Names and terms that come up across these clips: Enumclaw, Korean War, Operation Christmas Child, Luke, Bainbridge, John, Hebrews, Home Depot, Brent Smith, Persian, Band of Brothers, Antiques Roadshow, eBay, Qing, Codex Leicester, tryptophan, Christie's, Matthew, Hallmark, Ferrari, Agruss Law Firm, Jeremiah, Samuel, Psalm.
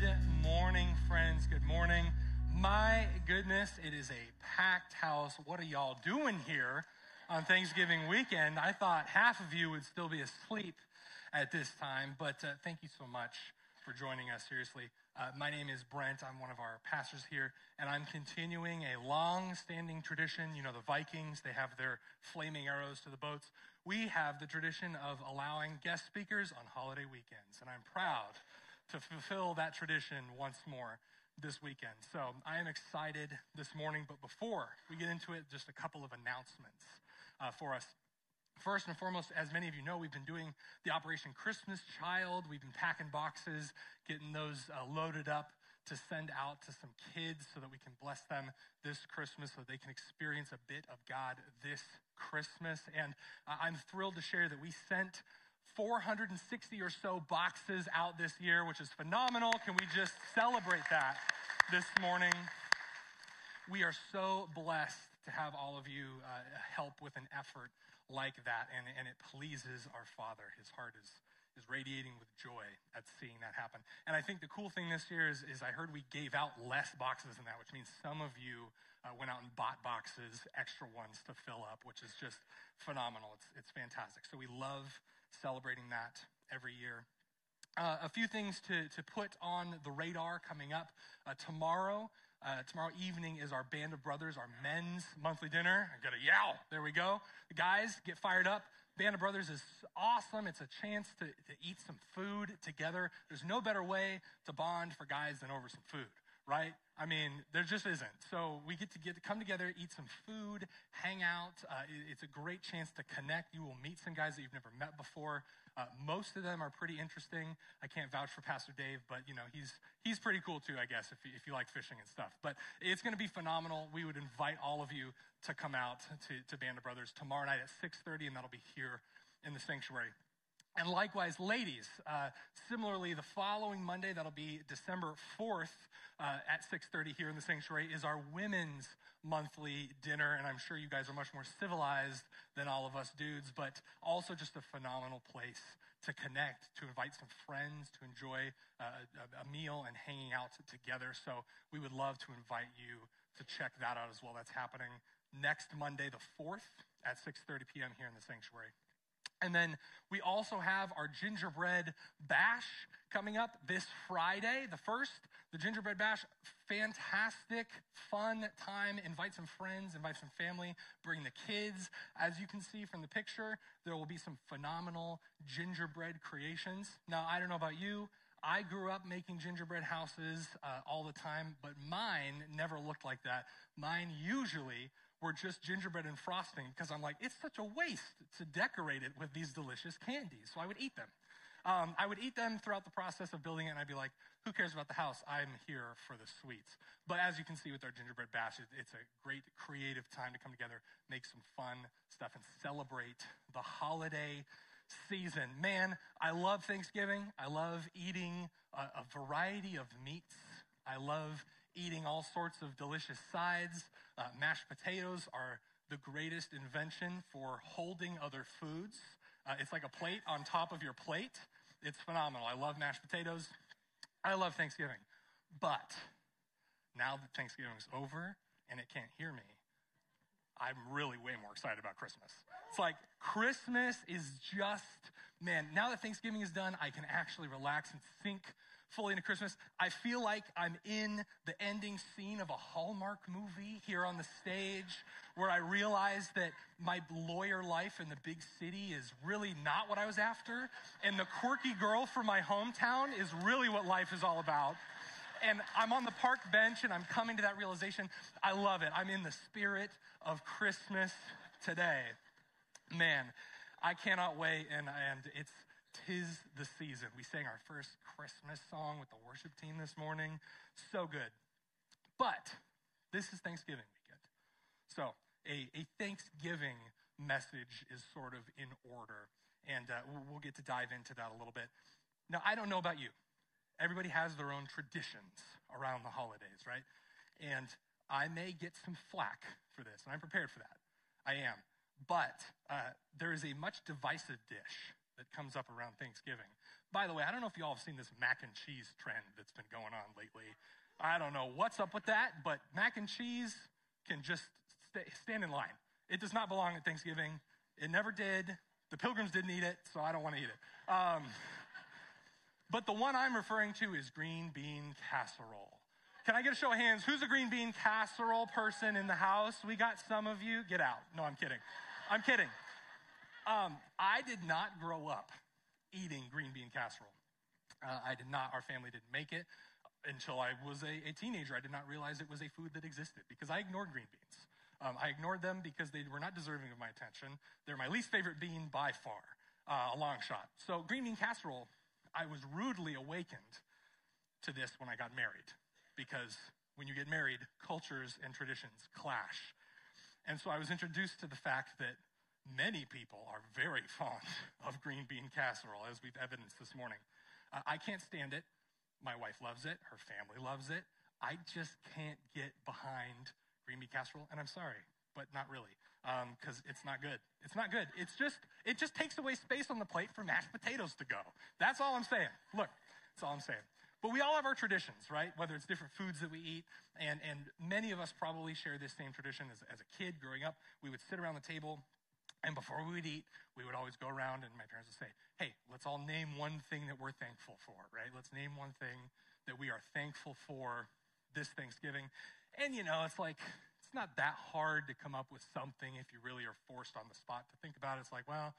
Good morning, friends. Good morning. My goodness, it is a packed house. What are y'all doing here on Thanksgiving weekend? I thought half of you would still be asleep at this time, but thank you so much for joining us. Seriously, my name is Brent. I'm one of our pastors here, and I'm continuing a long-standing tradition. You know, the Vikings, they have their flaming arrows to the boats. We have the tradition of allowing guest speakers on holiday weekends, and I'm proud to fulfill that tradition once more this weekend. So I am excited this morning, but before we get into it, just a couple of announcements for us. First and foremost, as many of you know, we've been doing the Operation Christmas Child. We've been packing boxes, getting those loaded up to send out to some kids so that we can bless them this Christmas, so that they can experience a bit of God this Christmas. And I'm thrilled to share that we sent 460 or so boxes out this year, which is phenomenal. Can we just celebrate that this morning? We are so blessed to have all of you help with an effort like that, and it pleases our Father. His heart is radiating with joy at seeing that happen. And I think the cool thing this year is I heard we gave out less boxes than that, which means some of you went out and bought boxes, extra ones to fill up, which is just phenomenal. It's fantastic. So we love celebrating that every year. A few things to put on the radar coming up. Tomorrow evening is our Band of Brothers, our men's monthly dinner. I got a yowl. There we go. Guys, get fired up. Band of Brothers is awesome. It's a chance to eat some food together. There's no better way to bond for guys than over some food, right? I mean, there just isn't. So we get to come together, eat some food, hang out. It's a great chance to connect. You will meet some guys that you've never met before. Most of them are pretty interesting. I can't vouch for Pastor Dave, but you know, he's pretty cool too, I guess, if you like fishing and stuff. But it's going to be phenomenal. We would invite all of you to come out to Band of Brothers tomorrow night at 6:30, and that'll be here in the sanctuary. And likewise, ladies, similarly, the following Monday, that'll be December 4th at 6:30 here in the sanctuary, is our women's monthly dinner. And I'm sure you guys are much more civilized than all of us dudes, but also just a phenomenal place to connect, to invite some friends, to enjoy a meal and hanging out together. So we would love to invite you to check that out as well. That's happening next Monday, the 4th at 6:30 p.m. here in the sanctuary. And then we also have our gingerbread bash coming up this Friday, the 1st. The gingerbread bash, fantastic, fun time. Invite some friends, invite some family, bring the kids. As you can see from the picture, there will be some phenomenal gingerbread creations. Now, I don't know about you. I grew up making gingerbread houses all the time, but mine never looked like that. Mine usually were just gingerbread and frosting, because I'm like, it's such a waste to decorate it with these delicious candies. So I would eat them. I would eat them throughout the process of building it, and I'd be like, who cares about the house? I'm here for the sweets. But as you can see with our gingerbread bash, it's a great creative time to come together, make some fun stuff, and celebrate the holiday season. Man, I love Thanksgiving. I love eating a variety of meats. I love eating all sorts of delicious sides. Mashed potatoes are the greatest invention for holding other foods. It's like a plate on top of your plate. It's phenomenal. I love mashed potatoes. I love Thanksgiving. But now that Thanksgiving is over and it can't hear me, I'm really way more excited about Christmas. It's like Christmas is just, man, now that Thanksgiving is done, I can actually relax and sink fully into Christmas. I feel like I'm in the ending scene of a Hallmark movie here on the stage, where I realize that my lawyer life in the big city is really not what I was after, and the quirky girl from my hometown is really what life is all about. And I'm on the park bench, and I'm coming to that realization. I love it. I'm in the spirit of Christmas today. Man, I cannot wait, and it's 'tis the season. We sang our first Christmas song with the worship team this morning. So good. But this is Thanksgiving weekend. So a Thanksgiving message is sort of in order, and we'll get to dive into that a little bit. Now, I don't know about you. Everybody has their own traditions around the holidays, right? And I may get some flack for this, and I'm prepared for that. I am. But there is a much divisive dish that comes up around Thanksgiving. By the way, I don't know if you all have seen this mac and cheese trend that's been going on lately. I don't know what's up with that, but mac and cheese can just stand in line. It does not belong at Thanksgiving. It never did. The Pilgrims didn't eat it, so I don't want to eat it. But the one I'm referring to is green bean casserole. Can I get a show of hands? Who's a green bean casserole person in the house? We got some of you. Get out. No, I'm kidding. I'm kidding. I did not grow up eating green bean casserole. I did not. Our family didn't make it until I was a teenager. I did not realize it was a food that existed because I ignored green beans. I ignored them because they were not deserving of my attention. They're my least favorite bean by far, a long shot. So green bean casserole, I was rudely awakened to this when I got married, because when you get married, cultures and traditions clash. And so I was introduced to the fact that many people are very fond of green bean casserole, as we've evidenced this morning. I can't stand it. My wife loves it. Her family loves it. I just can't get behind green bean casserole, and I'm sorry, but not really, because it's not good. It's not good. It's just, it just takes away space on the plate for mashed potatoes to go. That's all I'm saying. Look, that's all I'm saying. But we all have our traditions, right? Whether it's different foods that we eat, and many of us probably share this same tradition as a kid growing up. We would sit around the table, and before we would eat, we would always go around, and my parents would say, hey, let's all name one thing that we're thankful for, right? Let's name one thing that we are thankful for this Thanksgiving. And, you know, it's like, it's not that hard to come up with something if you really are forced on the spot to think about it. It's like, well,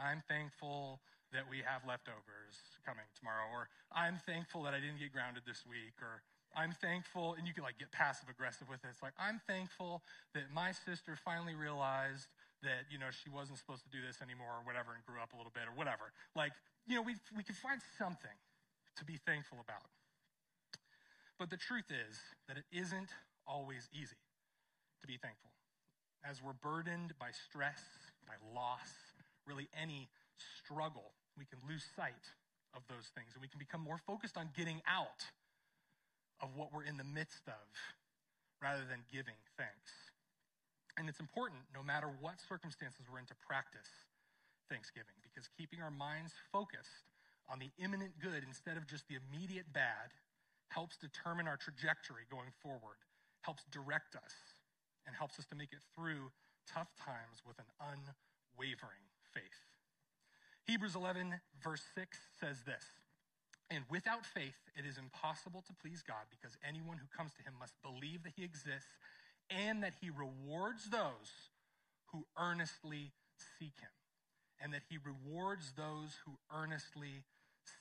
I'm thankful that we have leftovers coming tomorrow, or I'm thankful that I didn't get grounded this week, or I'm thankful, and you can like get passive aggressive with it. It's like, I'm thankful that my sister finally realized that, you know, she wasn't supposed to do this anymore or whatever, and grew up a little bit or whatever. Like, you know, we can find something to be thankful about. But the truth is that it isn't always easy to be thankful. As we're burdened by stress, by loss, really any struggle, we can lose sight of those things, and we can become more focused on getting out of what we're in the midst of rather than giving thanks. And it's important, no matter what circumstances we're in, to practice thanksgiving, because keeping our minds focused on the imminent good instead of just the immediate bad helps determine our trajectory going forward, helps direct us, and helps us to make it through tough times with an unwavering faith. Hebrews 11, verse 6 says this, "And without faith, it is impossible to please God, because anyone who comes to him must believe that he exists and that he rewards those who earnestly seek him." And that he rewards those who earnestly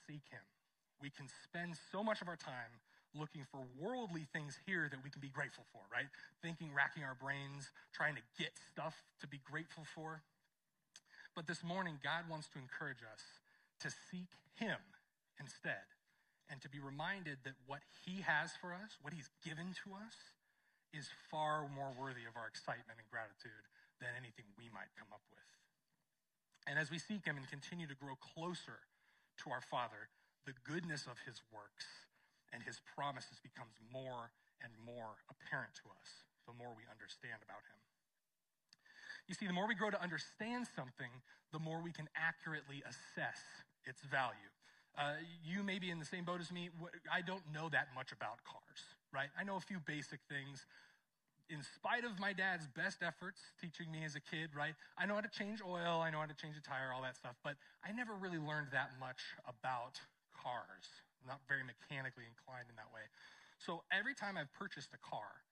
seek him. We can spend so much of our time looking for worldly things here that we can be grateful for, right? Thinking, racking our brains, trying to get stuff to be grateful for. But this morning, God wants to encourage us to seek him instead, and to be reminded that what he has for us, what he's given to us, is far more worthy of our excitement and gratitude than anything we might come up with. And as we seek him and continue to grow closer to our Father, the goodness of his works and his promises becomes more and more apparent to us the more we understand about him. You see, the more we grow to understand something, the more we can accurately assess its value. You may be in the same boat as me. I don't know that much about cars, right? I know a few basic things. In spite of my dad's best efforts teaching me as a kid, right? I know how to change oil, I know how to change a tire, all that stuff, but I never really learned that much about cars. I'm not very mechanically inclined in that way. So every time I've purchased a car,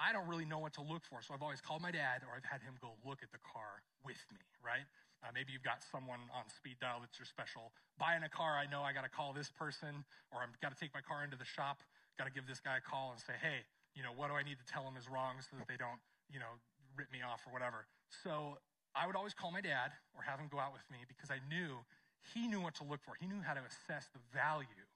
I don't really know what to look for, so I've always called my dad, or I've had him go look at the car with me, right? Maybe you've got someone on speed dial that's your special. Buying a car, I know I got to call this person, or I've got to take my car into the shop, got to give this guy a call and say, hey, you know, what do I need to tell him is wrong so that they don't, you know, rip me off or whatever. So I would always call my dad or have him go out with me, because I knew he knew what to look for. He knew how to assess the value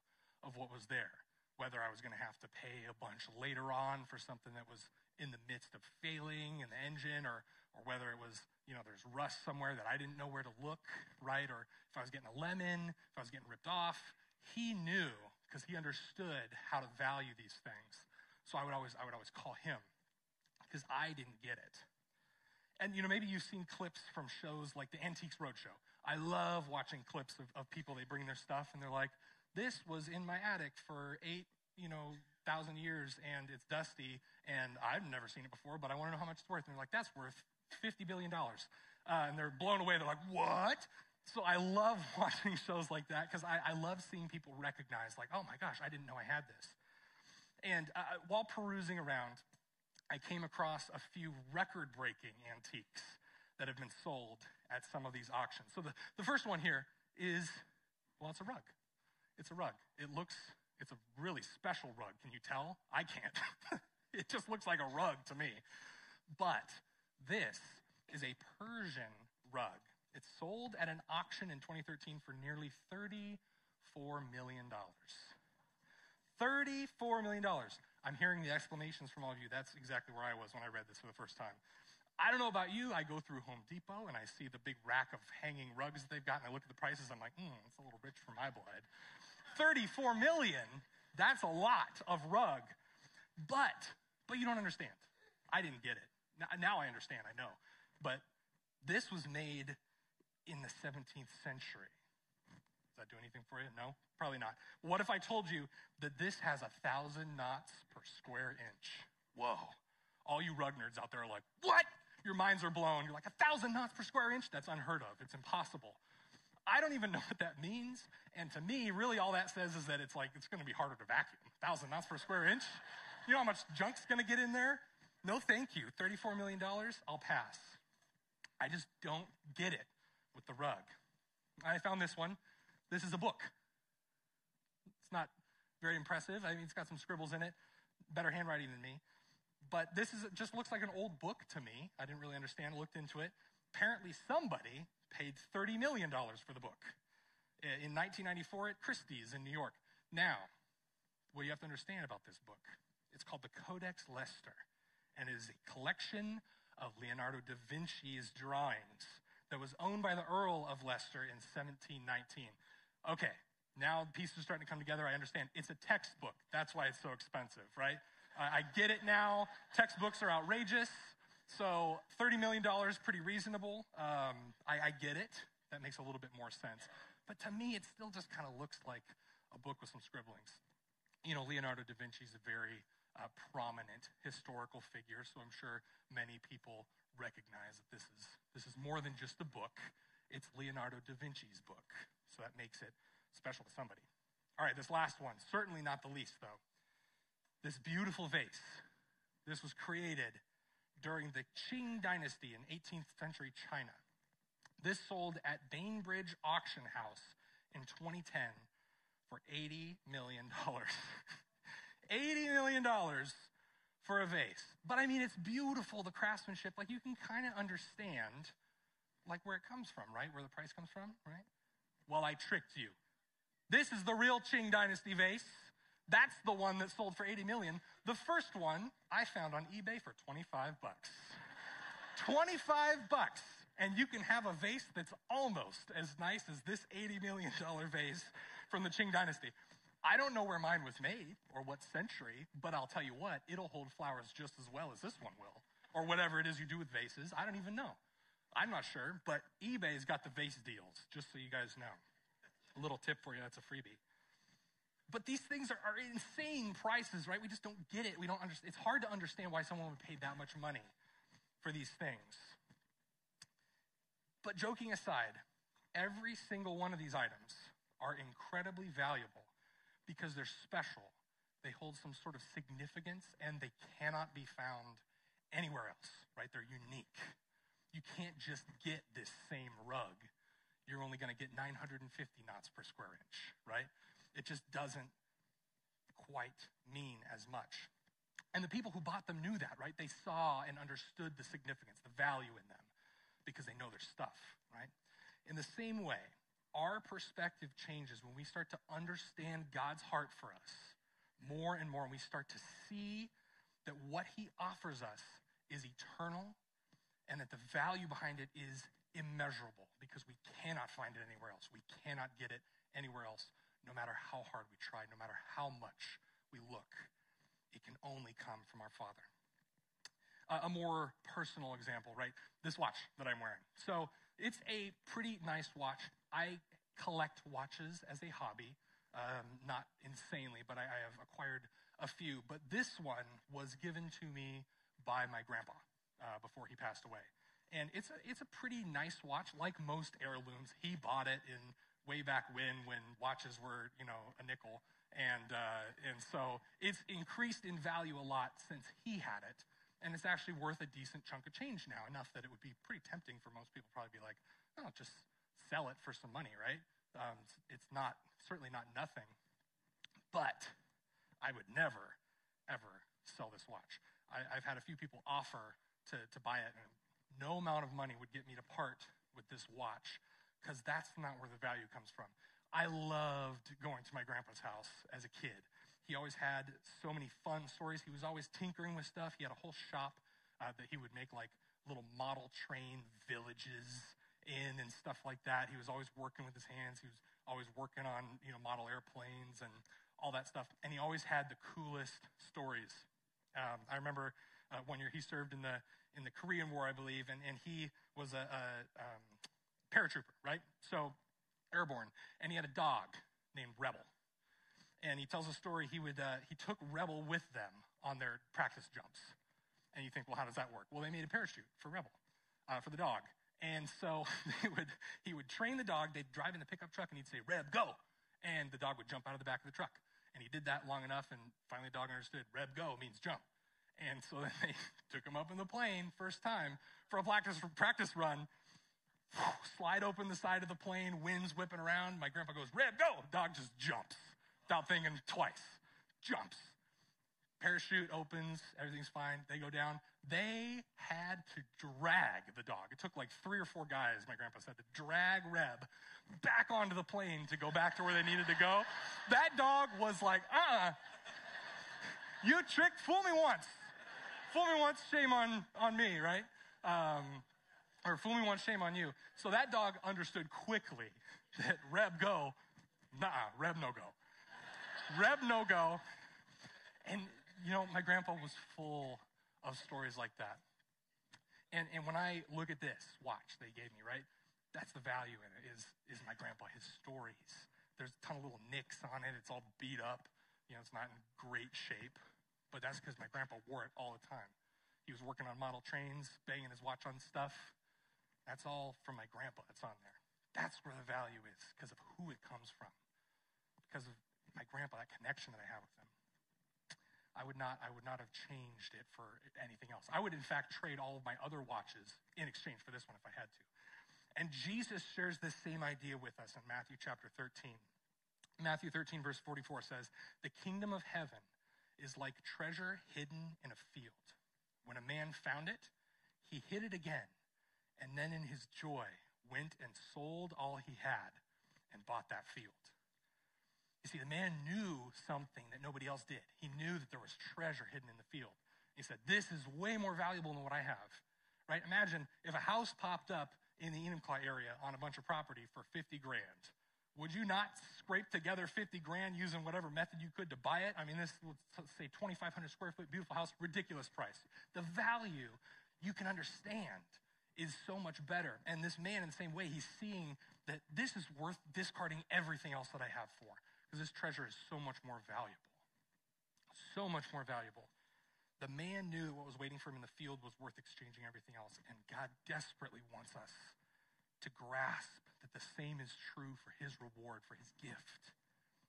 of what was there, whether I was going to have to pay a bunch later on for something that was in the midst of failing in the engine, or whether it was, you know, there's rust somewhere that I didn't know where to look, right? Or if I was getting a lemon, if I was getting ripped off. He knew, because he understood how to value these things. So I would always call him, because I didn't get it. And, you know, maybe you've seen clips from shows like the Antiques Roadshow. I love watching clips of people. They bring their stuff and they're like, this was in my attic for 8,000 years and it's dusty and I've never seen it before, but I want to know how much it's worth. And they're like, that's worth $50 billion. And they're blown away. They're like, what? So I love watching shows like that because I love seeing people recognize, like, oh my gosh, I didn't know I had this. And while perusing around, I came across a few record-breaking antiques that have been sold at some of these auctions. So the first one here is, well, it's a rug. It's a rug. It's a really special rug. Can you tell? I can't. It just looks like a rug to me. But this is a Persian rug. It's sold at an auction in 2013 for nearly $34 million. $34 million. I'm hearing the explanations from all of you. That's exactly where I was when I read this for the first time. I don't know about you. I go through Home Depot, and I see the big rack of hanging rugs that they've got, and I look at the prices. I'm like, it's a little rich for my blood. $34 million, that's a lot of rug. But you don't understand. I didn't get it. Now I understand, I know. But this was made in the 17th century. Does that do anything for you? No? Probably not. What if I told you that this has 1,000 knots per square inch? Whoa. All you rug nerds out there are like, what? Your minds are blown. You're like, 1,000 knots per square inch? That's unheard of. It's impossible. I don't even know what that means. And to me, really all that says is that it's like, it's going to be harder to vacuum. 1,000 knots per square inch? You know how much junk's going to get in there? No, thank you. $34 million? I'll pass. I just don't get it with the rug. I found this one. This is a book. It's not very impressive. I mean, it's got some scribbles in it, better handwriting than me. But this is, it just looks like an old book to me. I didn't really understand. I looked into it. Apparently, somebody paid $30 million for the book in 1994 at Christie's in New York. Now, what you have to understand about this book, it's called the Codex Leicester, and it is a collection of Leonardo da Vinci's drawings that was owned by the Earl of Leicester in 1719. Okay, now the pieces are starting to come together. I understand. It's a textbook. That's why it's so expensive, right? I get it now. Textbooks are outrageous. So $30 million, pretty reasonable. I get it. That makes a little bit more sense. But to me, it still just kind of looks like a book with some scribblings. You know, Leonardo da Vinci's a very prominent historical figure, so I'm sure many people recognize that this is more than just a book. It's Leonardo da Vinci's book, so that makes it special to somebody. All right, this last one, certainly not the least, though. This beautiful vase. This was created during the Qing dynasty in 18th century China. This sold at Bainbridge Auction House in 2010 for $80 million. $80 million for a vase. But I mean, it's beautiful, the craftsmanship. Like, you can kind of understand, like, where it comes from, right? Where the price comes from, right? Well, I tricked you. This is the real Qing dynasty vase. That's the one that sold for $80 million. The first one I found on eBay for 25 bucks. 25 bucks. And you can have a vase that's almost as nice as this $80 million vase from the Qing dynasty. I don't know where mine was made or what century, but I'll tell you what, it'll hold flowers just as well as this one will, or whatever it is you do with vases. I don't even know. I'm not sure, but eBay's got the vase deals, just so you guys know. A little tip for you, that's a freebie. But these things are insane prices, right? We just don't get it. We don't understand. It's hard to understand why someone would pay that much money for these things. But joking aside, every single one of these items are incredibly valuable because they're special. They hold some sort of significance, and they cannot be found anywhere else, right? They're unique. You can't just get this same rug. You're only going to get 950 knots per square inch, right? It just doesn't quite mean as much. And the people who bought them knew that, right? They saw and understood the significance, the value in them, because they know their stuff, right? In the same way, our perspective changes when we start to understand God's heart for us more and more, and we start to see that what he offers us is eternal and that the value behind it is immeasurable because we cannot find it anywhere else. We cannot get it anywhere else, no matter how hard we try, no matter how much we look. It can only come from our Father. A more personal example, right? This watch that I'm wearing. So It's a pretty nice watch. I collect watches as a hobby, not insanely, but I have acquired a few. But this one was given to me by my grandpa before he passed away. And it's a pretty nice watch, like most heirlooms. He bought it in way back when watches were, you know, a nickel. And so it's increased in value a lot since he had it. And it's actually worth a decent chunk of change now, enough that it would be pretty tempting for most people to probably be like, oh, just sell it for some money, right? It's not, certainly not nothing. But I would never, ever sell this watch. I've had a few people offer to buy it, and no amount of money would get me to part with this watch, because that's not where the value comes from. I loved going to my grandpa's house as a kid. He always had so many fun stories. He was always tinkering with stuff. He had a whole shop that he would make like little model train villages in and stuff like that. He was always working with his hands. He was always working on, you know, model airplanes and all that stuff. And he always had the coolest stories. I remember one year he served in the Korean War, I believe, and he was a paratrooper, right? So airborne, and he had a dog named Rebel. And he tells a story he took Rebel with them on their practice jumps. And you think, well, how does that work? Well, they made a parachute for Rebel, for the dog. And so he would train the dog. They'd drive in the pickup truck, and he'd say, "Reb, go!" And the dog would jump out of the back of the truck. And he did that long enough, and finally the dog understood, "Reb, go" means jump. And so then they took him up in the plane first time for a practice run. Slide open the side of the plane, wind's whipping around. My grandpa goes, "Reb, go!" Dog just jumps. Without thinking twice. Jumps. Parachute opens. Everything's fine. They go down. They had to drag the dog. It took like 3 or 4 guys, my grandpa said, to drag Reb back onto the plane to go back to where they needed to go. That dog was like, you tricked, fool me once. Fool me once, shame on me, right? Or fool me once, shame on you. So that dog understood quickly that Reb go, Reb no go. Reb no go. And, you know, my grandpa was full of stories like that. And when I look at this watch they gave me, right, that's the value in it, is my grandpa, his stories. There's a ton of little nicks on it. It's all beat up. You know, it's not in great shape, but that's because my grandpa wore it all the time. He was working on model trains, banging his watch on stuff. That's all from my grandpa that's on there. That's where the value is, because of who it comes from, because of my grandpa, that connection that I have with him. I would not have changed it for anything else. I would, in fact, trade all of my other watches in exchange for this one if I had to. And Jesus shares this same idea with us in Matthew chapter 13. Matthew 13, verse 44 says, "The kingdom of heaven is like treasure hidden in a field. When a man found it, he hid it again, and then in his joy went and sold all he had and bought that field." You see, the man knew something that nobody else did. He knew that there was treasure hidden in the field. He said, "This is way more valuable than what I have," right? Imagine if a house popped up in the Enumclaw area on a bunch of property for 50 grand. Would you not scrape together 50 grand using whatever method you could to buy it? I mean, this, let's say 2,500 square foot beautiful house, ridiculous price. The value, you can understand, is so much better. And this man, in the same way, he's seeing that this is worth discarding everything else that I have for, because this treasure is so much more valuable. So much more valuable. The man knew what was waiting for him in the field was worth exchanging everything else. And God desperately wants us to grasp that the same is true for his reward, for his gift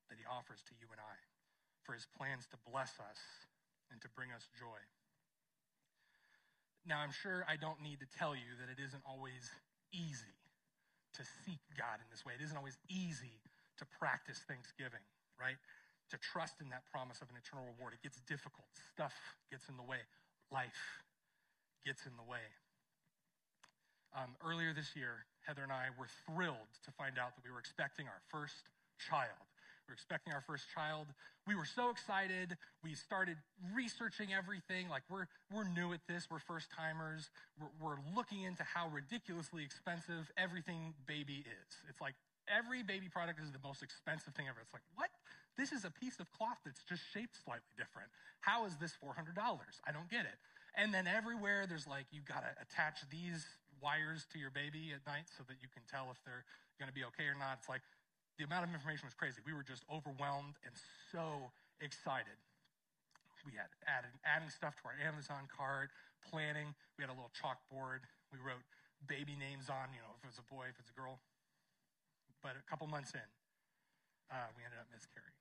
that he offers to you and I, for his plans to bless us and to bring us joy. Now, I'm sure I don't need to tell you that it isn't always easy to seek God in this way. It isn't always easy to practice thanksgiving, right? To trust in that promise of an eternal reward. It gets difficult. Stuff gets in the way. Life gets in the way. Earlier this year, Heather and I were thrilled to find out that we were expecting our first child. We were expecting our first child. We were so excited. We started researching everything. Like, we're new at this. We're first-timers. We're looking into how ridiculously expensive everything baby is. It's like, every baby product is the most expensive thing ever. It's like, what? This is a piece of cloth that's just shaped slightly different. How is this $400? I don't get it. And then everywhere there's like, you got to attach these wires to your baby at night so that you can tell if they're going to be okay or not. It's like the amount of information was crazy. We were just overwhelmed and so excited. We had adding stuff to our Amazon cart, planning. We had a little chalkboard. We wrote baby names on, you know, if it was a boy, if it's a girl. But a couple months in, we ended up miscarrying.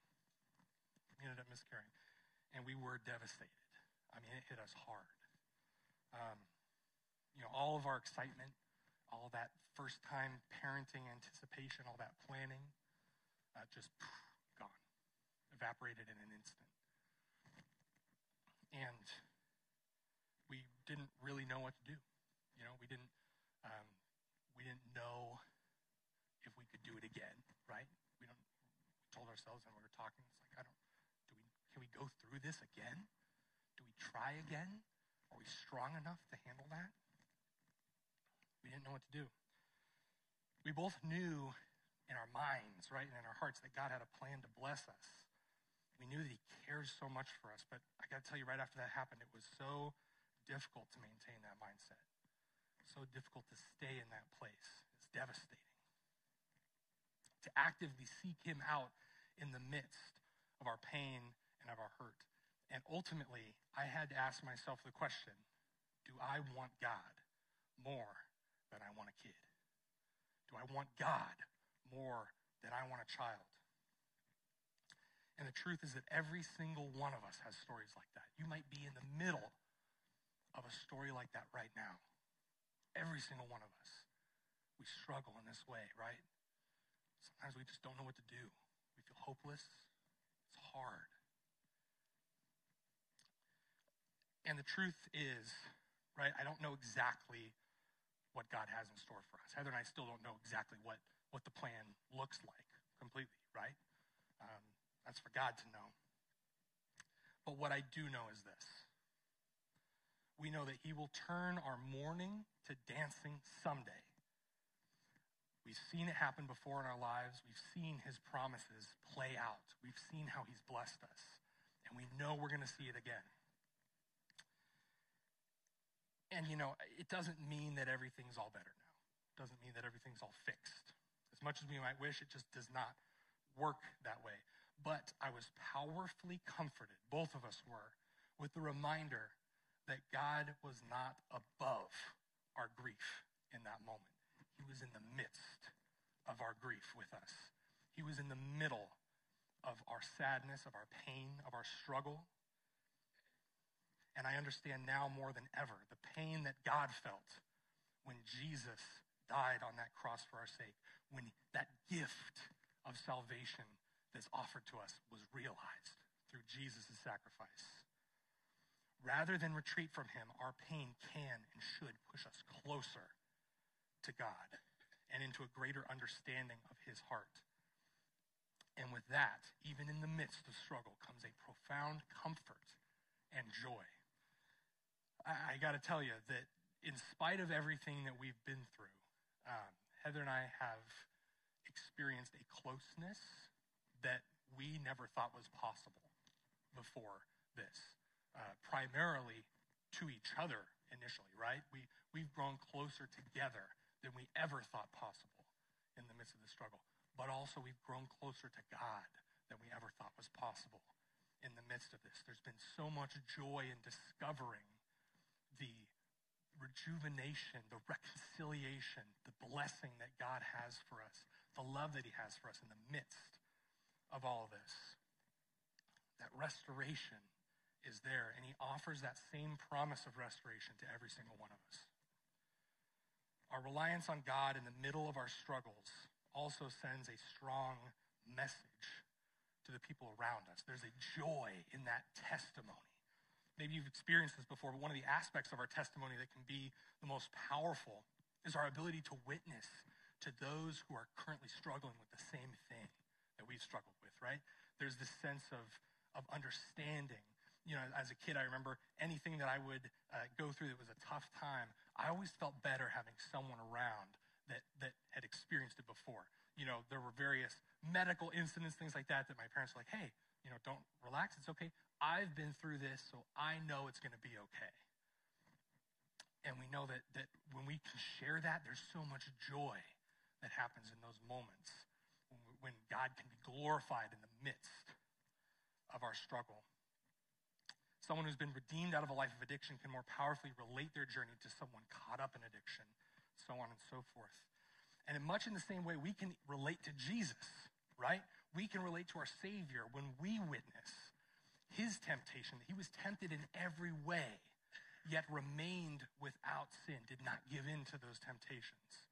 And we were devastated. I mean, it hit us hard. You know, all of our excitement, all that first-time parenting anticipation, all that planning, just gone, evaporated in an instant. And we didn't really know what to do. You know, we didn't know if we could do it again, right? We told ourselves when we were talking, it's like, can we go through this again? Do we try again? Are we strong enough to handle that? We didn't know what to do. We both knew in our minds, right, and in our hearts that God had a plan to bless us. We knew that he cares so much for us, but I got to tell you, right after that happened, it was so difficult to maintain that mindset. So difficult to stay in that place. It's devastating. To actively seek him out in the midst of our pain and of our hurt. And ultimately, I had to ask myself the question, do I want God more than I want a kid? Do I want God more than I want a child? And the truth is that every single one of us has stories like that. You might be in the middle of a story like that right now. Every single one of us. We struggle in this way, right? Sometimes we just don't know what to do. We feel hopeless. It's hard. And the truth is, right, I don't know exactly what God has in store for us. Heather and I still don't know exactly what the plan looks like completely, right? That's for God to know. But what I do know is this. We know that he will turn our mourning to dancing someday. We've seen it happen before in our lives. We've seen his promises play out. We've seen how he's blessed us. And we know we're going to see it again. And, you know, it doesn't mean that everything's all better now. It doesn't mean that everything's all fixed. As much as we might wish, it just does not work that way. But I was powerfully comforted, both of us were, with the reminder that God was not above our grief in that moment. He was in the midst of our grief with us. He was in the middle of our sadness, of our pain, of our struggle. And I understand now more than ever the pain that God felt when Jesus died on that cross for our sake, when that gift of salvation that's offered to us was realized through Jesus' sacrifice. Rather than retreat from him, our pain can and should push us closer to God and into a greater understanding of his heart. And with that, even in the midst of struggle, comes a profound comfort and joy. I got to tell you that in spite of everything that we've been through, Heather and I have experienced a closeness that we never thought was possible before this, primarily to each other initially, right? We've grown closer together than we ever thought possible in the midst of the struggle, but also we've grown closer to God than we ever thought was possible in the midst of this. There's been so much joy in discovering the rejuvenation, the reconciliation, the blessing that God has for us, the love that he has for us in the midst of all of this. That restoration is there, and he offers that same promise of restoration to every single one of us. Our reliance on God in the middle of our struggles also sends a strong message to the people around us. There's a joy in that testimony. Maybe you've experienced this before, but one of the aspects of our testimony that can be the most powerful is our ability to witness to those who are currently struggling with the same thing that we've struggled with, right? There's this sense of understanding. You know, as a kid, I remember anything that I would go through that was a tough time, I always felt better having someone around that had experienced it before. You know, there were various medical incidents, things like that, that my parents were like, hey, you know, don't relax, it's okay. I've been through this, so I know it's going to be okay. And we know that when we can share that, there's so much joy that happens in those moments when God can be glorified in the midst of our struggle. Someone who's been redeemed out of a life of addiction can more powerfully relate their journey to someone caught up in addiction, so on and so forth. And in much in the same way, we can relate to Jesus, right? We can relate to our Savior when we witness his temptation. He was tempted in every way, yet remained without sin, did not give in to those temptations.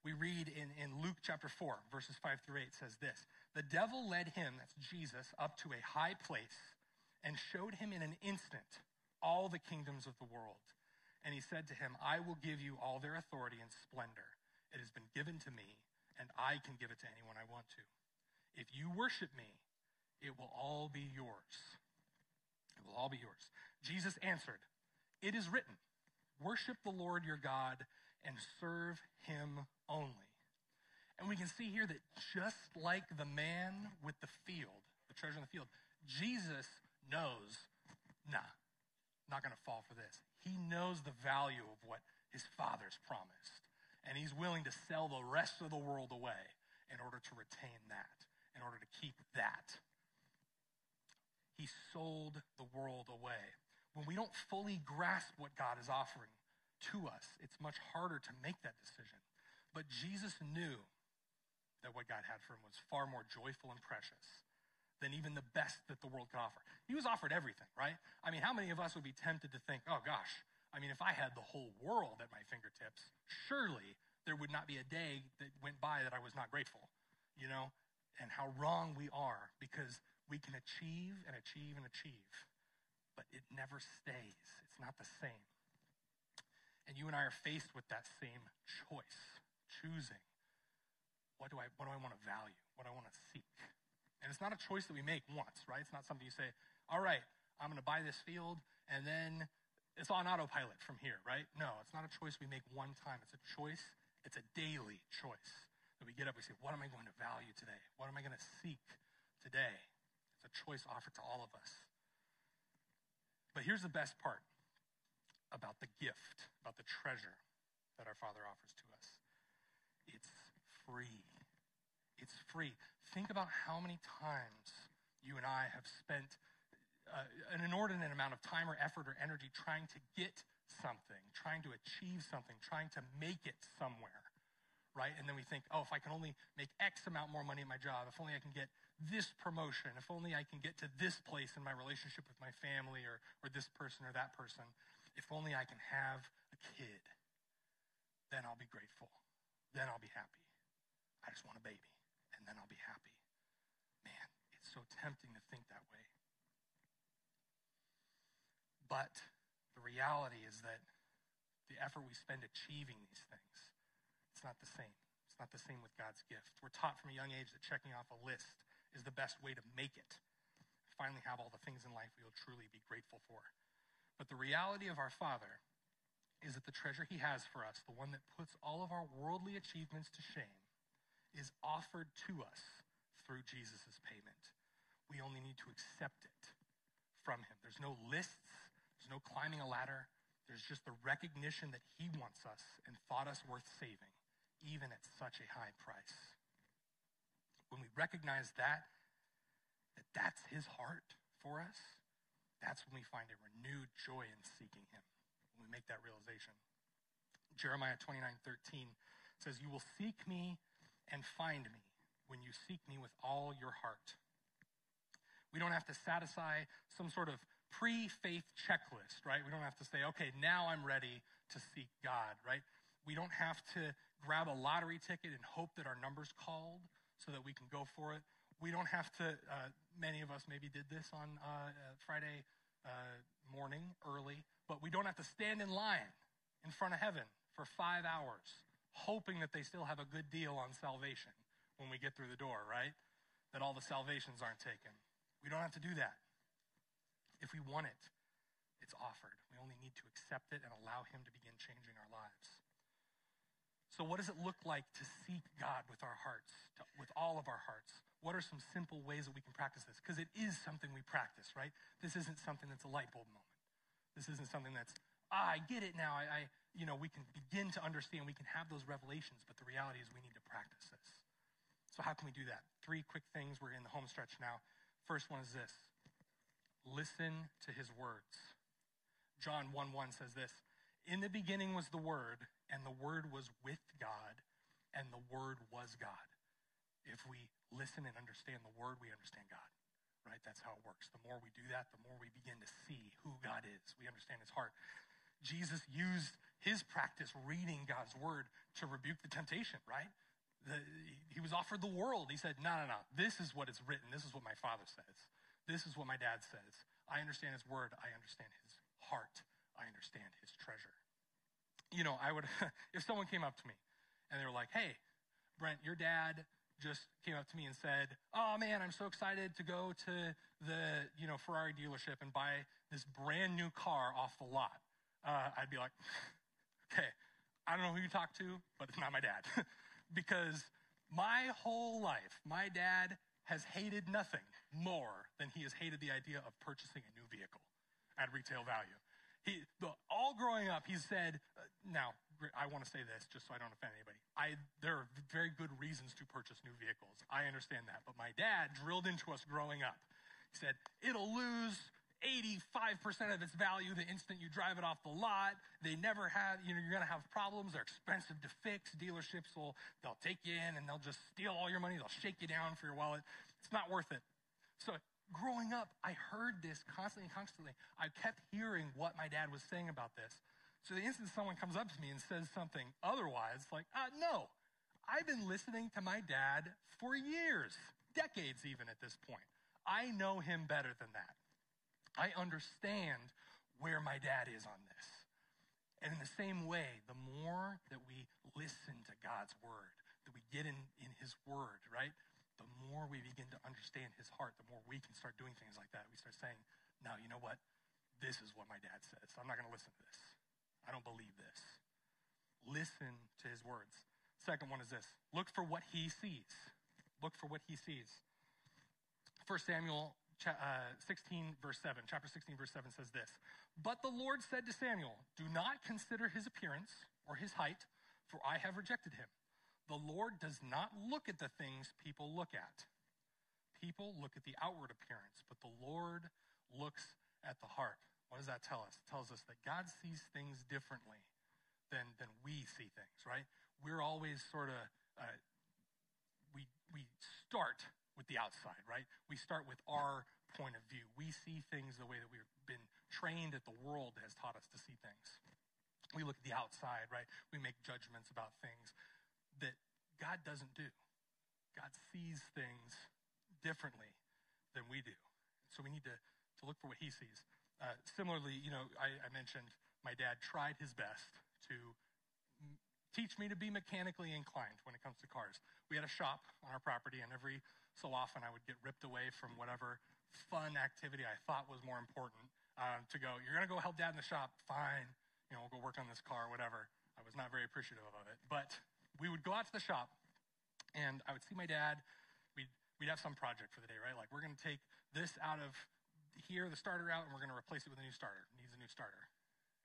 We read in Luke chapter 4, verses 5 through 8 says this: the devil led him, that's Jesus, up to a high place and showed him in an instant all the kingdoms of the world. And he said to him, I will give you all their authority and splendor. It has been given to me, and I can give it to anyone I want to. If you worship me, it will all be yours. It will all be yours. Jesus answered, it is written, worship the Lord your God and serve him only. And we can see here that just like the man with the field, the treasure in the field, Jesus knows, not going to fall for this. He knows the value of what his father's promised. And he's willing to sell the rest of the world away in order to retain that, in order to keep that. He sold the world away. When we don't fully grasp what God is offering to us, it's much harder to make that decision. But Jesus knew that what God had for him was far more joyful and precious than even the best that the world could offer. He was offered everything, right? I mean, how many of us would be tempted to think, oh gosh, I mean, if I had the whole world at my fingertips, surely there would not be a day that went by that I was not grateful, you know? And how wrong we are, because we can achieve and achieve and achieve, but it never stays. It's not the same. And you and I are faced with that same choice, choosing. What do I want to value? What do I want to seek? And it's not a choice that we make once, right? It's not something you say, all right, I'm going to buy this field, and then it's on autopilot from here, right? No, it's not a choice we make one time. It's a choice. It's a daily choice that we get up, we say, what am I going to value today? What am I going to seek today? It's a choice offered to all of us. But here's the best part about the gift, about the treasure that our Father offers to us. It's free. It's free. Think about how many times you and I have spent an inordinate amount of time or effort or energy trying to get something, trying to achieve something, trying to make it somewhere, right? And then we think, oh, if I can only make X amount more money at my job, if only I can get this promotion, if only I can get to this place in my relationship with my family or this person or that person, if only I can have a kid, then I'll be grateful. Then I'll be happy. I just want a baby. And then I'll be happy. Man, it's so tempting to think that way. But the reality is that the effort we spend achieving these things, it's not the same. It's not the same with God's gift. We're taught from a young age that checking off a list is the best way to make it. We finally have all the things in life we will truly be grateful for. But the reality of our Father is that the treasure he has for us, the one that puts all of our worldly achievements to shame, is offered to us through Jesus' payment. We only need to accept it from him. There's no lists, there's no climbing a ladder, there's just the recognition that he wants us and thought us worth saving, even at such a high price. When we recognize that that's his heart for us, that's when we find a renewed joy in seeking him, when we make that realization. Jeremiah 29:13 says, you will seek me and find me when you seek me with all your heart. We don't have to satisfy some sort of pre-faith checklist, right? We don't have to say, okay, now I'm ready to seek God, right? We don't have to grab a lottery ticket and hope that our number's called so that we can go for it. We don't have to, many of us maybe did this on Friday morning early, but we don't have to stand in line in front of heaven for 5 hours hoping that they still have a good deal on salvation when we get through the door, right? That all the salvations aren't taken. We don't have to do that. If we want it, it's offered. We only need to accept it and allow him to begin changing our lives. So what does it look like to seek God with our hearts, with all of our hearts? What are some simple ways that we can practice this? Because it is something we practice, right? This isn't something that's a light bulb moment. This isn't something that's, I get it now. We can begin to understand. We can have those revelations, but the reality is we need to practice this. So how can we do that? Three quick things. We're in the home stretch now. First one is this. Listen to his words. John 1:1 says this, "In the beginning was the Word, and the Word was with God, and the Word was God." If we listen and understand the Word, we understand God, right? That's how it works. The more we do that, the more we begin to see who God is. We understand his heart. Jesus used his practice reading God's Word to rebuke the temptation, right? He was offered the world. He said, no, this is what is written. This is what my father says. This is what my dad says. I understand his word. I understand his heart. I understand his treasure. I would, if someone came up to me and they were like, "Hey, Brent, your dad just came up to me and said, oh man, I'm so excited to go to the, Ferrari dealership and buy this brand new car off the lot." I'd be like, okay, I don't know who you talk to, but it's not my dad. Because my whole life, my dad has hated nothing more than he has hated the idea of purchasing a new vehicle at retail value. All growing up, he said, now, I want to say this just so I don't offend anybody. There are very good reasons to purchase new vehicles. I understand that. But my dad drilled into us growing up. He said, it'll lose 85% of its value the instant you drive it off the lot. They never have, you're going to have problems. They're expensive to fix. Dealerships they'll take you in and they'll just steal all your money. They'll shake you down for your wallet. It's not worth it. So growing up, I heard this constantly. I kept hearing what my dad was saying about this. So the instant someone comes up to me and says something otherwise, like, no, I've been listening to my dad for years, decades even at this point. I know him better than that. I understand where my dad is on this. And in the same way, the more that we listen to God's word, that we get in his word, right? The more we begin to understand his heart, the more we can start doing things like that. We start saying, no, you know what? This is what my dad says. I'm not going to listen to this. I don't believe this. Listen to his words. Second one is this. Look for what he sees. Look for what he sees. 1 Samuel 16, verse 7, chapter 16, verse 7 says this, "But the Lord said to Samuel, do not consider his appearance or his height, for I have rejected him. The Lord does not look at the things people look at. People look at the outward appearance, but the Lord looks at the heart." What does that tell us? It tells us that God sees things differently than we see things, right? We're always sort of, we start with the outside, right? We start with our point of view. We see things the way that we've been trained that the world has taught us to see things. We look at the outside, right? We make judgments about things that God doesn't do. God sees things differently than we do. So we need to look for what he sees. Similarly, I mentioned my dad tried his best to teach me to be mechanically inclined when it comes to cars. We had a shop on our property, and every so often I would get ripped away from whatever fun activity I thought was more important to go, "You're going to go help dad in the shop? Fine. We'll go work on this car," whatever. I was not very appreciative of it. But we would go out to the shop, and I would see my dad. We'd have some project for the day, right? Like, we're going to take this out of here, the starter out, and we're going to replace it with a new starter. It needs a new starter.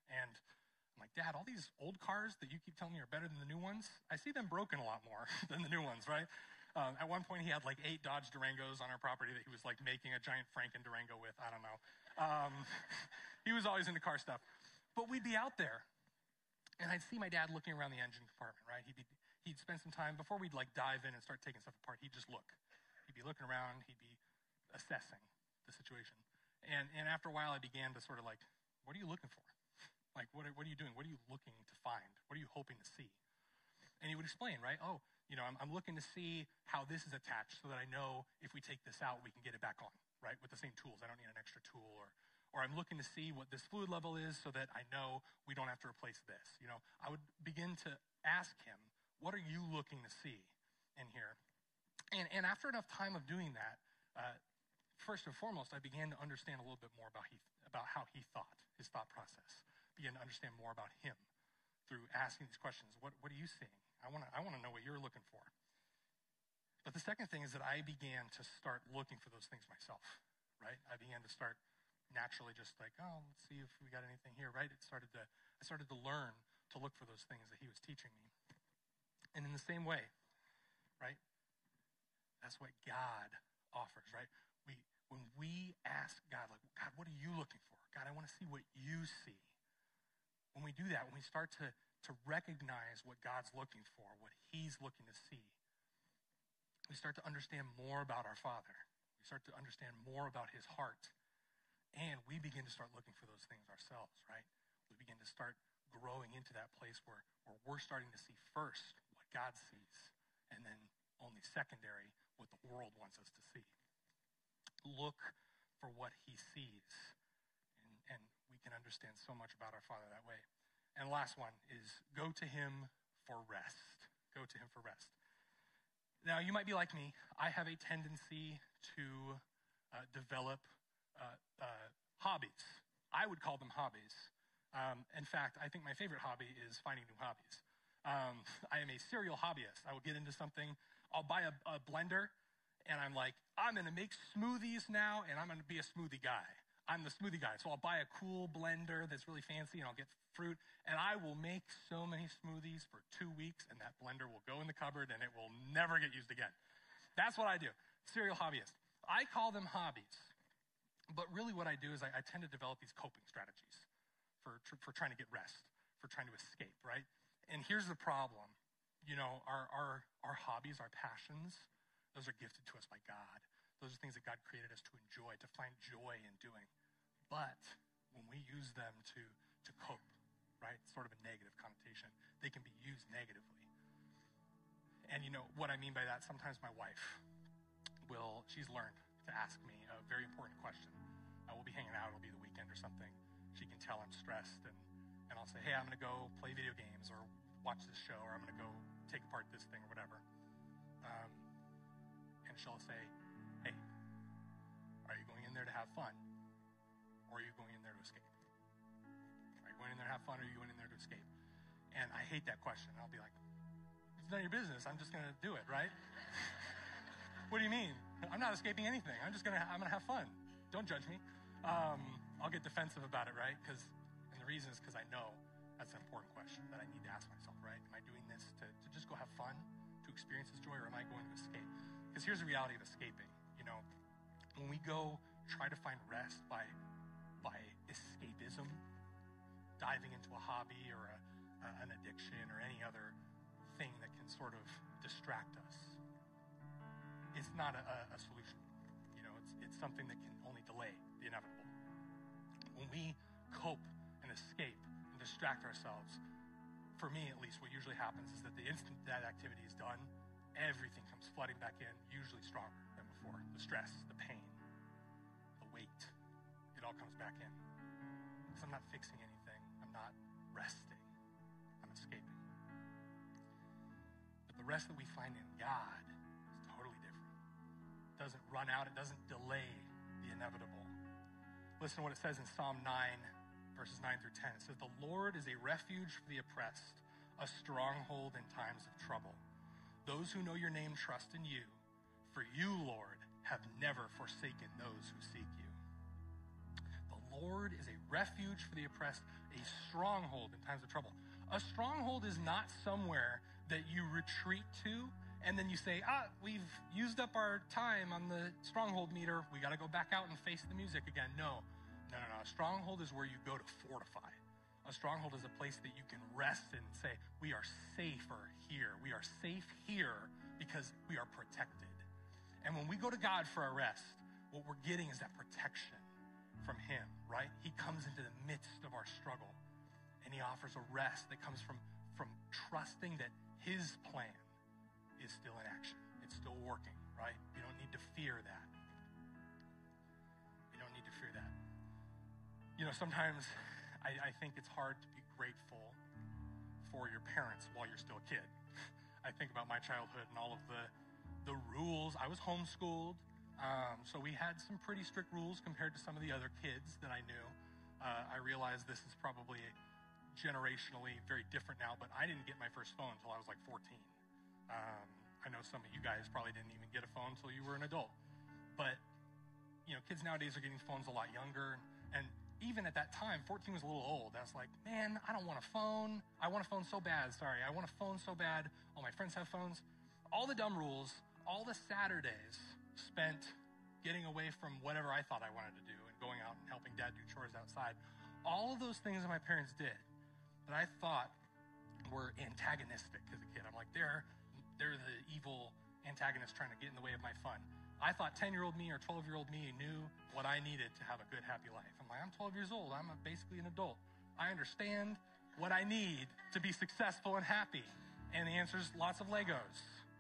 And I'm like, "Dad, all these old cars that you keep telling me are better than the new ones, I see them broken a lot more than the new ones," right? At one point, he had like 8 Dodge Durangos on our property that he was like making a giant Franken Durango with. I don't know. He was always into car stuff. But we'd be out there, and I'd see my dad looking around the engine compartment, right? He'd spend some time, before we'd like dive in and start taking stuff apart, he'd just look. He'd be looking around. He'd be assessing the situation. And after a while, I began to sort of like, "What are you looking for? Like, what are you doing? What are you looking to find? What are you hoping to see?" And he would explain, right? "Oh, I'm looking to see how this is attached so that I know if we take this out, we can get it back on, right? With the same tools. I don't need an extra tool." Or "I'm looking to see what this fluid level is so that I know we don't have to replace this." I would begin to ask him, "What are you looking to see in here?" And after enough time of doing that, first and foremost, I began to understand a little bit more about how he thought, his thought process. Begin to understand more about him through asking these questions. What are you seeing? I want to know what you're looking for. But the second thing is that I began to start looking for those things myself, right? I began to start naturally just like, oh, let's see if we got anything here, right? I started to learn to look for those things that he was teaching me. And in the same way, right? That's what God offers, right? When we ask God, like, God, what are you looking for? God, I want to see what you see. When we do that, when we start to recognize what God's looking for, what he's looking to see, we start to understand more about our Father. We start to understand more about his heart. And we begin to start looking for those things ourselves, right? We begin to start growing into that place where we're starting to see first what God sees, and then only secondary what the world wants us to see. Look for what he sees. And we can understand so much about our Father that way. And last one is go to him for rest. Go to him for rest. Now, you might be like me. I have a tendency to develop hobbies. I would call them hobbies. In fact, I think my favorite hobby is finding new hobbies. I am a serial hobbyist. I will get into something. I'll buy a blender, and I'm like, I'm going to make smoothies now, and I'm going to be a smoothie guy. I'm the smoothie guy, so I'll buy a cool blender that's really fancy, and I'll get fruit, and I will make so many smoothies for 2 weeks, and that blender will go in the cupboard, and it will never get used again. That's what I do, serial hobbyist. I call them hobbies, but really what I do is I tend to develop these coping strategies for trying to get rest, for trying to escape, right? And here's the problem. You know, our hobbies, our passions, those are gifted to us by God. Those are things that God created us to enjoy, to find joy in doing. But when we use them to cope, right, sort of a negative connotation, they can be used negatively. And you know what I mean by that? Sometimes my wife she's learned to ask me a very important question. We'll be hanging out, it'll be the weekend or something. She can tell I'm stressed, and I'll say, hey, I'm going to go play video games or watch this show, or I'm going to go take apart this thing or whatever. And she'll say, hey, are you going in there to have fun, or are you going in there to escape? Are you going in there to have fun, or are you going in there to escape? And I hate that question. I'll be like, it's none of your business. I'm just going to do it, right? What do you mean? I'm not escaping anything. I'm going to have fun. Don't judge me. I'll get defensive about it, right? And the reason is because I know that's an important question that I need to ask myself, right? Am I doing this to just go have fun, to experience this joy, or am I going to escape? Because here's the reality of escaping. You know, when we go try to find rest by escapism, diving into a hobby or an addiction or any other thing that can sort of distract us, it's not a solution. You know, it's something that can only delay the inevitable. When we cope and escape and distract ourselves, for me at least, what usually happens is that the instant that activity is done, everything comes flooding back in, usually stronger than before. The stress, the pain, the weight, it all comes back in. Because I'm not fixing anything. I'm not resting. I'm escaping. But the rest that we find in God is totally different. It doesn't run out. It doesn't delay the inevitable. Listen to what it says in Psalm 9, verses 9 through 10. It says, the Lord is a refuge for the oppressed, a stronghold in times of trouble. Those who know your name trust in you, for you, Lord, have never forsaken those who seek you. The Lord is a refuge for the oppressed, a stronghold in times of trouble. A stronghold is not somewhere that you retreat to, and then you say, we've used up our time on the stronghold meter. We got to go back out and face the music again. No. A stronghold is where you go to fortify. A stronghold is a place that you can rest in and say, we are safer here. We are safe here because we are protected. And when we go to God for our rest, what we're getting is that protection from him, right? He comes into the midst of our struggle, and he offers a rest that comes from trusting that his plan is still in action. It's still working, right? We don't need to fear that. We don't need to fear that. You know, sometimes I think it's hard to be grateful for your parents while you're still a kid. I think about my childhood and all of the rules. I was homeschooled, so we had some pretty strict rules compared to some of the other kids that I knew. I realize this is probably generationally very different now, but I didn't get my first phone until I was like 14. I know some of you guys probably didn't even get a phone until you were an adult. But, you know, kids nowadays are getting phones a lot younger. And even at that time, 14 was a little old. I was like, man, I don't want a phone. I want a phone so bad. Sorry, I want a phone so bad. All my friends have phones. All the dumb rules, all the Saturdays spent getting away from whatever I thought I wanted to do and going out and helping dad do chores outside. All of those things that my parents did that I thought were antagonistic as a kid. I'm like, they're the evil antagonist trying to get in the way of my fun. I thought 10-year-old me or 12-year-old me knew what I needed to have a good, happy life. I'm like, I'm 12 years old. I'm basically an adult. I understand what I need to be successful and happy. And the answer is lots of Legos,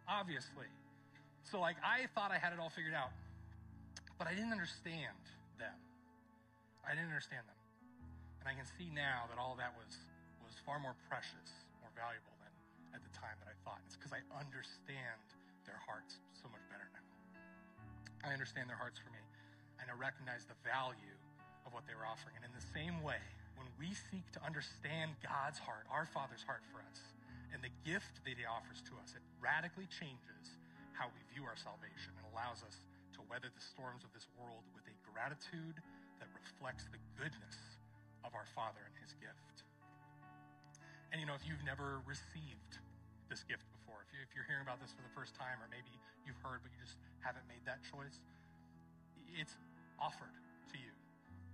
obviously. So like, I thought I had it all figured out, but I didn't understand them. I didn't understand them. And I can see now that all that was far more precious, more valuable than at the time that I thought. It's because I understand their hearts so much better now. I understand their hearts for me, and I recognize the value of what they were offering. And in the same way, when we seek to understand God's heart, our Father's heart for us, and the gift that he offers to us, it radically changes how we view our salvation and allows us to weather the storms of this world with a gratitude that reflects the goodness of our Father and his gift. And you know, if you've never received this gift before, if you're hearing about this for the first time, or maybe you've heard but you just haven't made that choice, it's offered to you.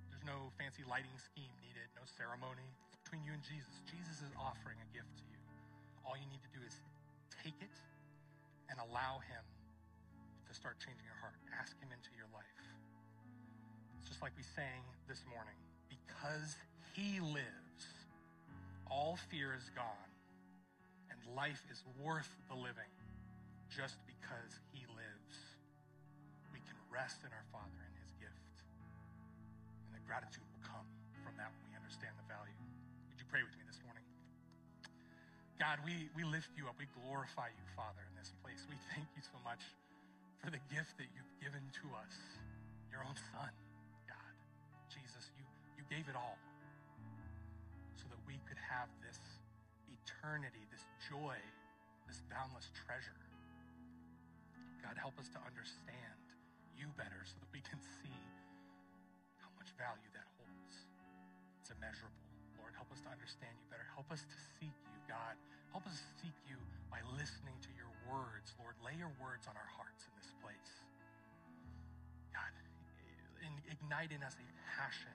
There's no fancy lighting scheme needed, no ceremony. It's between you and Jesus. Jesus is offering a gift to you. All you need to do is take it and allow him to start changing your heart. Ask him into your life. It's just like we sang this morning. Because he lives, all fear is gone. And life is worth the living just because he lives. We can rest in our Father and his gift. And the gratitude will come from that when we understand the value. Would you pray with me this morning? God, we lift you up. We glorify you, Father, in this place. We thank you so much for the gift that you've given to us, your own Son, God. Jesus, you gave it all so that we could have this eternity, this joy, this boundless treasure. God, help us to understand you better so that we can see how much value that holds. It's immeasurable. Lord, help us to understand you better. Help us to seek you, God. Help us seek you by listening to your words. Lord, lay your words on our hearts in this place. God, ignite in us a passion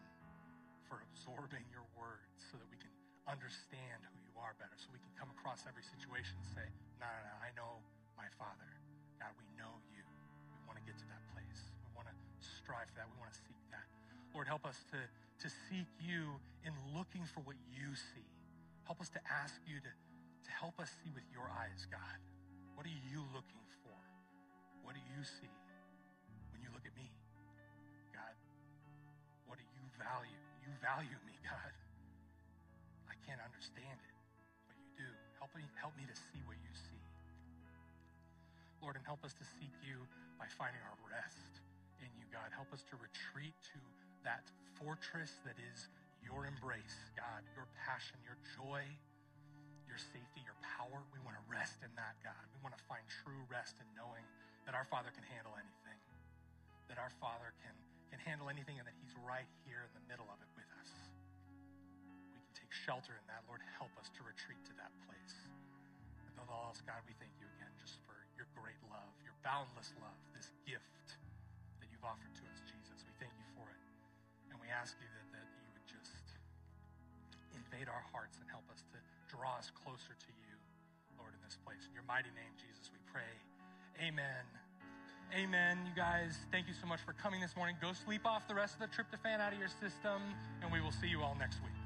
for absorbing your words so that we can understand who you are better, so we can come across every situation and say, no, I know my Father. God, we know you. We want to get to that place. We want to strive for that. We want to seek that. Lord, help us to seek you in looking for what you see. Help us to ask you to help us see with your eyes, God. What are you looking for? What do you see when you look at me, God? What do you value? You value me, God. I can't understand it, but you do. Help me to see what you see. Lord, and help us to seek you by finding our rest in you, God. Help us to retreat to that fortress that is your embrace, God, your passion, your joy, your safety, your power. We want to rest in that, God. We want to find true rest in knowing that our Father can handle anything, that our Father can handle anything, and that he's right here in the middle of it with us. Take shelter in that. Lord, help us to retreat to that place. Above all else, God, we thank you again just for your great love, your boundless love, this gift that you've offered to us, Jesus. We thank you for it. And we ask you that you would just invade our hearts and help us to draw us closer to you, Lord, in this place. In your mighty name, Jesus, we pray. Amen. Amen, you guys. Thank you so much for coming this morning. Go sleep off the rest of the tryptophan out of your system, and we will see you all next week.